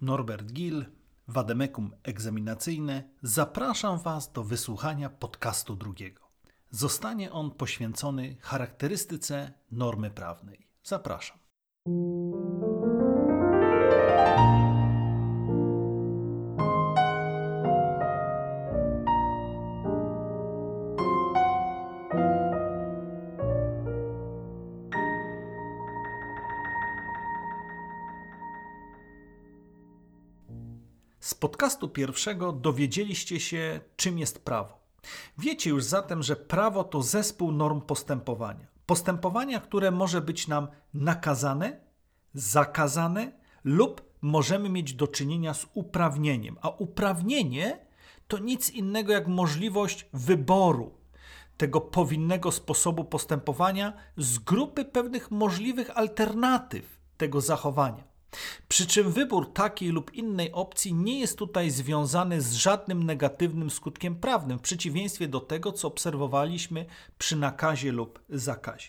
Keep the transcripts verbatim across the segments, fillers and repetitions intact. Norbert Gil, Vademecum Egzaminacyjne, zapraszam Was do wysłuchania podcastu drugiego. Zostanie on poświęcony charakterystyce normy prawnej. Zapraszam. Z podcastu pierwszego dowiedzieliście się, czym jest prawo. Wiecie już zatem, że prawo to zespół norm postępowania. Postępowania, które może być nam nakazane, zakazane lub możemy mieć do czynienia z uprawnieniem. A uprawnienie to nic innego jak możliwość wyboru tego powinnego sposobu postępowania z grupy pewnych możliwych alternatyw tego zachowania. Przy czym wybór takiej lub innej opcji nie jest tutaj związany z żadnym negatywnym skutkiem prawnym, w przeciwieństwie do tego, co obserwowaliśmy przy nakazie lub zakazie.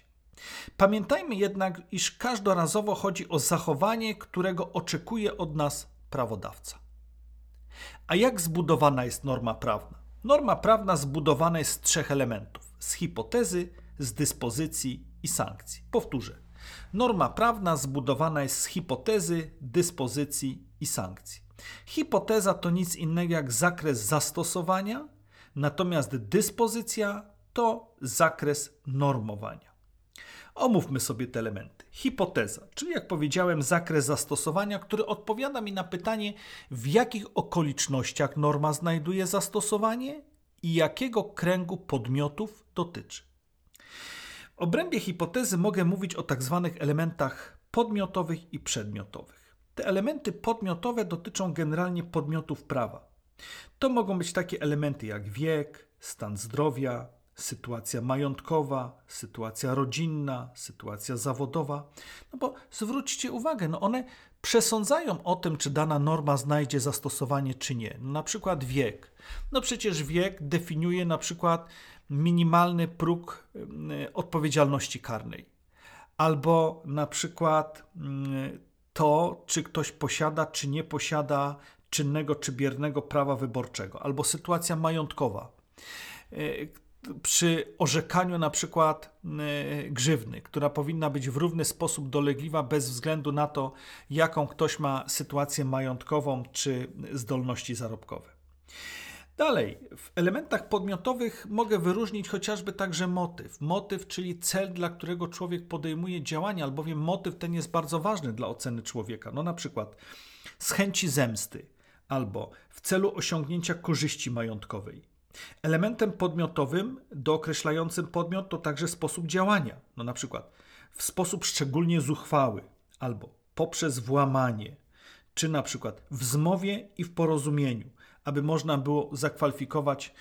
Pamiętajmy jednak, iż każdorazowo chodzi o zachowanie, którego oczekuje od nas prawodawca. A jak zbudowana jest norma prawna? Norma prawna zbudowana jest z trzech elementów: z hipotezy, z dyspozycji i sankcji. Powtórzę. Norma prawna zbudowana jest z hipotezy, dyspozycji i sankcji. Hipoteza to nic innego jak zakres zastosowania, natomiast dyspozycja to zakres normowania. Omówmy sobie te elementy. Hipoteza, czyli jak powiedziałem zakres zastosowania, który odpowiada mi na pytanie, w jakich okolicznościach norma znajduje zastosowanie i jakiego kręgu podmiotów dotyczy. W obrębie hipotezy mogę mówić o tak zwanych elementach podmiotowych i przedmiotowych. Te elementy podmiotowe dotyczą generalnie podmiotów prawa. To mogą być takie elementy jak wiek, stan zdrowia, sytuacja majątkowa, sytuacja rodzinna, sytuacja zawodowa. No bo zwróćcie uwagę, no one przesądzają o tym, czy dana norma znajdzie zastosowanie, czy nie. No na przykład wiek. No przecież wiek definiuje na przykład minimalny próg odpowiedzialności karnej. Albo na przykład to, czy ktoś posiada, czy nie posiada czynnego czy biernego prawa wyborczego. Albo sytuacja majątkowa. Przy orzekaniu na przykład grzywny, która powinna być w równy sposób dolegliwa bez względu na to, jaką ktoś ma sytuację majątkową czy zdolności zarobkowe. Dalej, w elementach podmiotowych mogę wyróżnić chociażby także motyw. Motyw, czyli cel, dla którego człowiek podejmuje działania, albowiem motyw ten jest bardzo ważny dla oceny człowieka. No na przykład z chęci zemsty albo w celu osiągnięcia korzyści majątkowej. Elementem podmiotowym dookreślającym podmiot to także sposób działania. No na przykład w sposób szczególnie zuchwały albo poprzez włamanie, czy na przykład w zmowie i w porozumieniu, aby można było zakwalifikować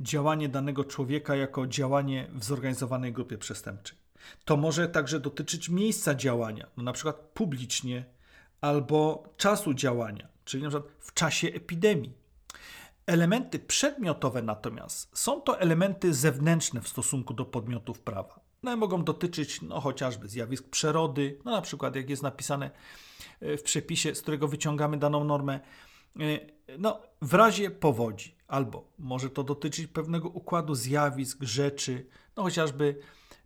działanie danego człowieka jako działanie w zorganizowanej grupie przestępczej. To może także dotyczyć miejsca działania, no na przykład publicznie, albo czasu działania, czyli na przykład w czasie epidemii. Elementy przedmiotowe natomiast są to elementy zewnętrzne w stosunku do podmiotów prawa. No i mogą dotyczyć no, chociażby zjawisk przyrody, no na przykład jak jest napisane w przepisie, z którego wyciągamy daną normę, no, w razie powodzi, albo może to dotyczyć pewnego układu zjawisk, rzeczy, no chociażby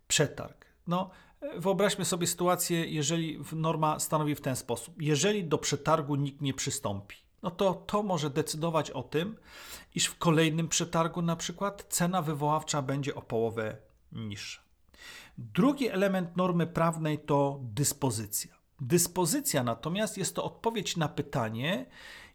przetarg. No, wyobraźmy sobie sytuację, jeżeli norma stanowi w ten sposób. Jeżeli do przetargu nikt nie przystąpi, no to to może decydować o tym, iż w kolejnym przetargu na przykład cena wywoławcza będzie o połowę niższa. Drugi element normy prawnej to dyspozycja. Dyspozycja natomiast jest to odpowiedź na pytanie,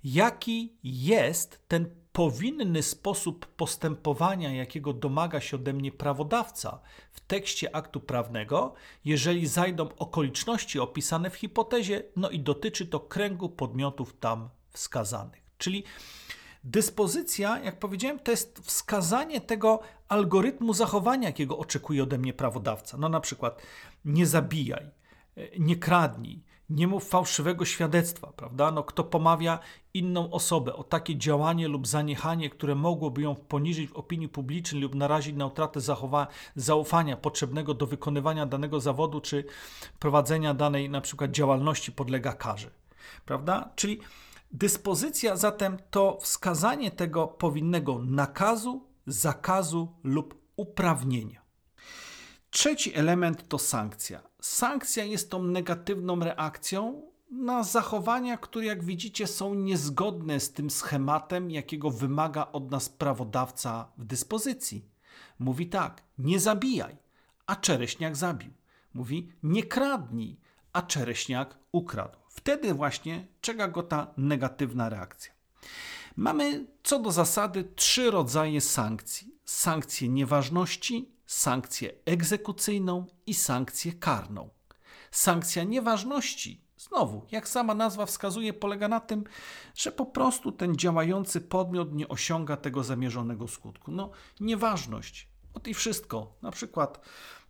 jaki jest ten powinny sposób postępowania, jakiego domaga się ode mnie prawodawca w tekście aktu prawnego, jeżeli zajdą okoliczności opisane w hipotezie, no i dotyczy to kręgu podmiotów tam wskazanych. Czyli dyspozycja, jak powiedziałem, to jest wskazanie tego algorytmu zachowania, jakiego oczekuje ode mnie prawodawca. No na przykład nie zabijaj, nie kradnij, nie mów fałszywego świadectwa, prawda? No, kto pomawia inną osobę o takie działanie lub zaniechanie, które mogłoby ją poniżyć w opinii publicznej lub narazić na utratę zaufania potrzebnego do wykonywania danego zawodu czy prowadzenia danej na przykład działalności, podlega karze, prawda? Czyli Dyspozycja zatem to wskazanie tego powinnego nakazu, zakazu lub uprawnienia. Trzeci element to sankcja. Sankcja jest tą negatywną reakcją na zachowania, które jak widzicie są niezgodne z tym schematem, jakiego wymaga od nas prawodawca w dyspozycji. Mówi tak, nie zabijaj, a czereśniak zabił. Mówi, nie kradnij, a czereśniak ukradł. Wtedy właśnie czeka go ta negatywna reakcja. Mamy co do zasady trzy rodzaje sankcji. Sankcję nieważności, sankcję egzekucyjną i sankcję karną. Sankcja nieważności, znowu, jak sama nazwa wskazuje, polega na tym, że po prostu ten działający podmiot nie osiąga tego zamierzonego skutku. No, nieważność, od i wszystko. Na przykład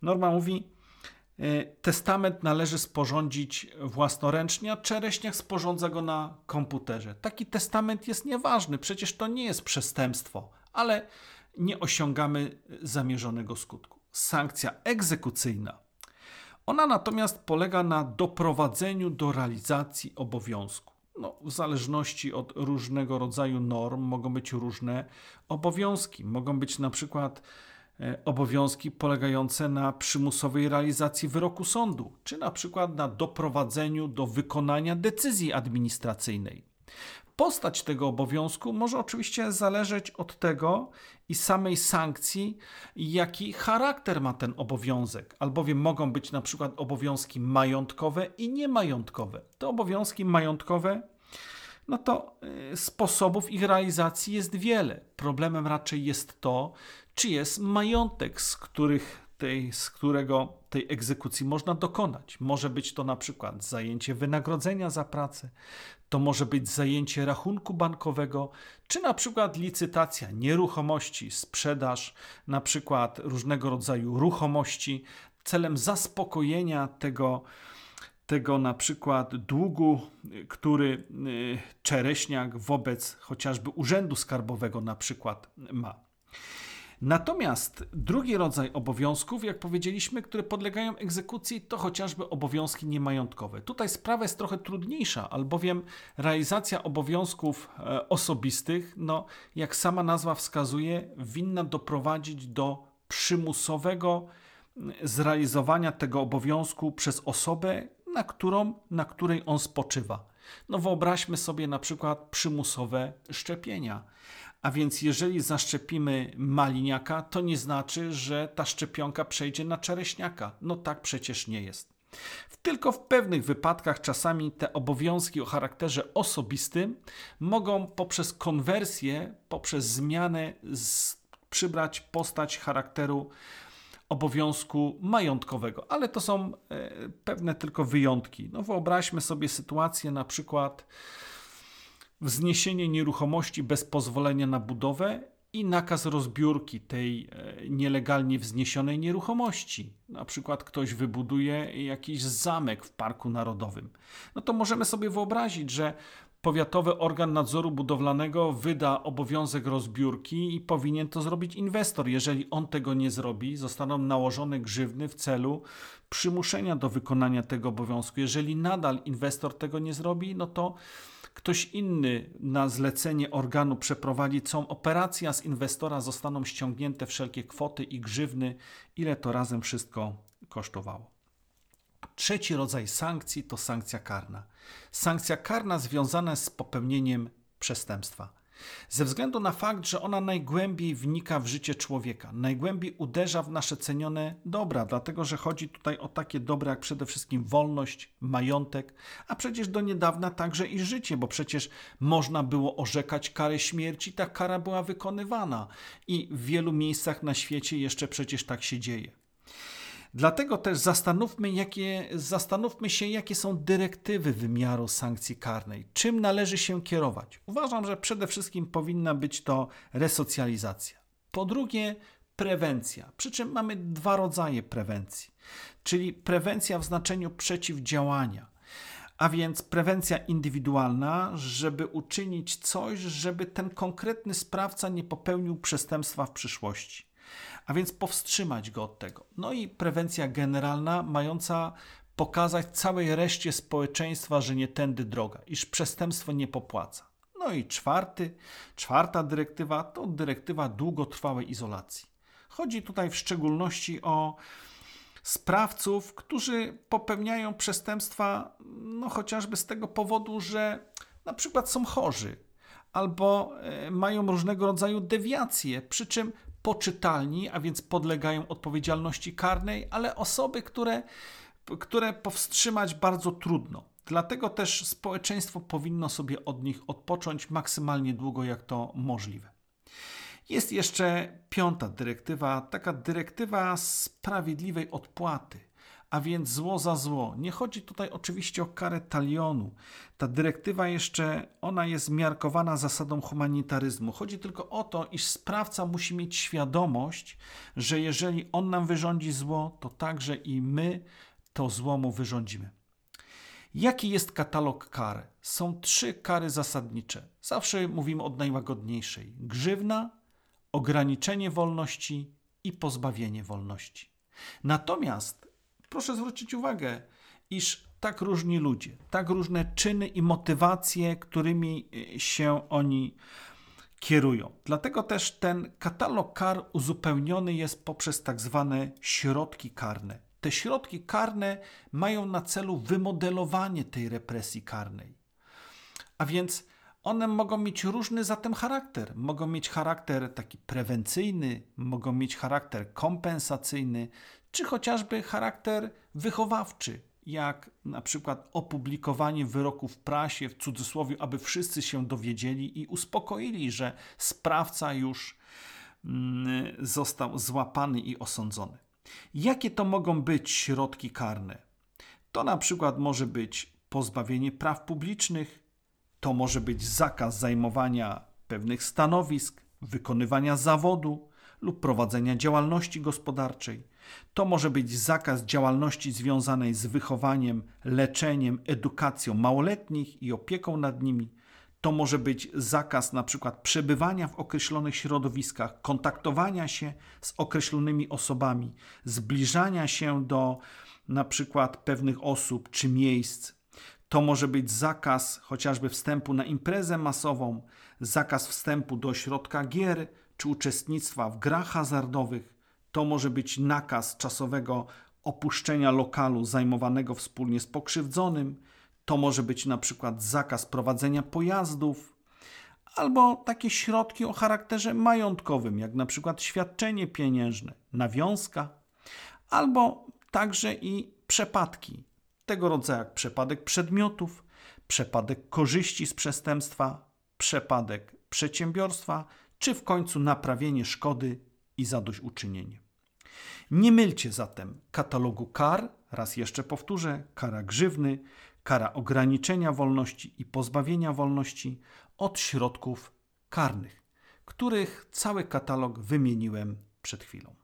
norma mówi, testament należy sporządzić własnoręcznie, a czereśniak sporządza go na komputerze. Taki testament jest nieważny, przecież to nie jest przestępstwo, ale nie osiągamy zamierzonego skutku. Sankcja egzekucyjna. Ona natomiast polega na doprowadzeniu do realizacji obowiązku. No, w zależności od różnego rodzaju norm mogą być różne obowiązki. Mogą być na przykład obowiązki polegające na przymusowej realizacji wyroku sądu, czy na przykład na doprowadzeniu do wykonania decyzji administracyjnej. Postać tego obowiązku może oczywiście zależeć od tego i samej sankcji, jaki charakter ma ten obowiązek, albowiem mogą być na przykład obowiązki majątkowe i niemajątkowe. Te obowiązki majątkowe, no to sposobów ich realizacji jest wiele. Problemem raczej jest to, czy jest majątek, z, których tej, z którego tej egzekucji można dokonać. Może być to na przykład zajęcie wynagrodzenia za pracę, to może być zajęcie rachunku bankowego, czy na przykład licytacja nieruchomości, sprzedaż, na przykład różnego rodzaju ruchomości, celem zaspokojenia tego, tego na przykład długu, który czereśniak wobec chociażby urzędu skarbowego na przykład ma. Natomiast drugi rodzaj obowiązków, jak powiedzieliśmy, które podlegają egzekucji, to chociażby obowiązki niemajątkowe. Tutaj sprawa jest trochę trudniejsza, albowiem realizacja obowiązków osobistych, no, jak sama nazwa wskazuje, winna doprowadzić do przymusowego zrealizowania tego obowiązku przez osobę, na którą, na której on spoczywa. No wyobraźmy sobie na przykład przymusowe szczepienia. A więc jeżeli zaszczepimy maliniaka, to nie znaczy, że ta szczepionka przejdzie na czereśniaka. No tak przecież nie jest. Tylko w pewnych wypadkach czasami te obowiązki o charakterze osobistym mogą poprzez konwersję, poprzez zmianę z, przybrać postać charakteru obowiązku majątkowego, ale to są e, pewne tylko wyjątki. No wyobraźmy sobie sytuację na przykład wzniesienie nieruchomości bez pozwolenia na budowę i nakaz rozbiórki tej e, nielegalnie wzniesionej nieruchomości. Na przykład ktoś wybuduje jakiś zamek w Parku Narodowym. No to możemy sobie wyobrazić, że powiatowy organ nadzoru budowlanego wyda obowiązek rozbiórki i powinien to zrobić inwestor. Jeżeli on tego nie zrobi, zostaną nałożone grzywny w celu przymuszenia do wykonania tego obowiązku. Jeżeli nadal inwestor tego nie zrobi, no to ktoś inny na zlecenie organu przeprowadzi całą operację, a z inwestora zostaną ściągnięte wszelkie kwoty i grzywny, ile to razem wszystko kosztowało. Trzeci rodzaj sankcji to sankcja karna. Sankcja karna związana jest z popełnieniem przestępstwa. Ze względu na fakt, że ona najgłębiej wnika w życie człowieka, najgłębiej uderza w nasze cenione dobra, dlatego że chodzi tutaj o takie dobra jak przede wszystkim wolność, majątek, a przecież do niedawna także i życie, bo przecież można było orzekać karę śmierci, ta kara była wykonywana i w wielu miejscach na świecie jeszcze przecież tak się dzieje. Dlatego też zastanówmy, jakie, zastanówmy się, jakie są dyrektywy wymiaru sankcji karnej. Czym należy się kierować? Uważam, że przede wszystkim powinna być to resocjalizacja. Po drugie, prewencja. Przy czym mamy dwa rodzaje prewencji. Czyli prewencja w znaczeniu przeciwdziałania. A więc prewencja indywidualna, żeby uczynić coś, żeby ten konkretny sprawca nie popełnił przestępstwa w przyszłości. A więc powstrzymać go od tego. No i prewencja generalna mająca pokazać całej reszcie społeczeństwa, że nie tędy droga, iż przestępstwo nie popłaca. No i czwarty, czwarta dyrektywa to dyrektywa długotrwałej izolacji. Chodzi tutaj w szczególności o sprawców, którzy popełniają przestępstwa no chociażby z tego powodu, że na przykład są chorzy albo mają różnego rodzaju dewiacje, przy czym poczytalni, a więc podlegają odpowiedzialności karnej, ale osoby, które, które powstrzymać bardzo trudno. Dlatego też społeczeństwo powinno sobie od nich odpocząć maksymalnie długo, jak to możliwe. Jest jeszcze piąta dyrektywa, taka dyrektywa sprawiedliwej odpłaty, a więc zło za zło. Nie chodzi tutaj oczywiście o karę talionu. Ta dyrektywa jeszcze, ona jest miarkowana zasadą humanitaryzmu. Chodzi tylko o to, iż sprawca musi mieć świadomość, że jeżeli on nam wyrządzi zło, to także i my to zło mu wyrządzimy. Jaki jest katalog kar? Są trzy kary zasadnicze. Zawsze mówimy od najłagodniejszej. Grzywna, ograniczenie wolności i pozbawienie wolności. Natomiast proszę zwrócić uwagę, iż tak różni ludzie, tak różne czyny i motywacje, którymi się oni kierują. Dlatego też ten katalog kar uzupełniony jest poprzez tak zwane środki karne. Te środki karne mają na celu wymodelowanie tej represji karnej. A więc one mogą mieć różny zatem charakter. Mogą mieć charakter taki prewencyjny, mogą mieć charakter kompensacyjny, czy chociażby charakter wychowawczy, jak na przykład opublikowanie wyroku w prasie, w cudzysłowie, aby wszyscy się dowiedzieli i uspokoili, że sprawca już mm, został złapany i osądzony. Jakie to mogą być środki karne? To na przykład może być pozbawienie praw publicznych, to może być zakaz zajmowania pewnych stanowisk, wykonywania zawodu lub prowadzenia działalności gospodarczej. To może być zakaz działalności związanej z wychowaniem, leczeniem, edukacją małoletnich i opieką nad nimi. To może być zakaz na przykład przebywania w określonych środowiskach, kontaktowania się z określonymi osobami, zbliżania się do na przykład pewnych osób czy miejsc. To może być zakaz chociażby wstępu na imprezę masową, zakaz wstępu do ośrodka gier czy uczestnictwa w grach hazardowych. To może być nakaz czasowego opuszczenia lokalu zajmowanego wspólnie z pokrzywdzonym. To może być na przykład zakaz prowadzenia pojazdów albo takie środki o charakterze majątkowym, jak na przykład świadczenie pieniężne, nawiązka, albo także i przepadki, tego rodzaju jak przepadek przedmiotów, przepadek korzyści z przestępstwa, przepadek przedsiębiorstwa, czy w końcu naprawienie szkody i zadośćuczynienie. Nie mylcie zatem katalogu kar, raz jeszcze powtórzę, kara grzywny, kara ograniczenia wolności i pozbawienia wolności od środków karnych, których cały katalog wymieniłem przed chwilą.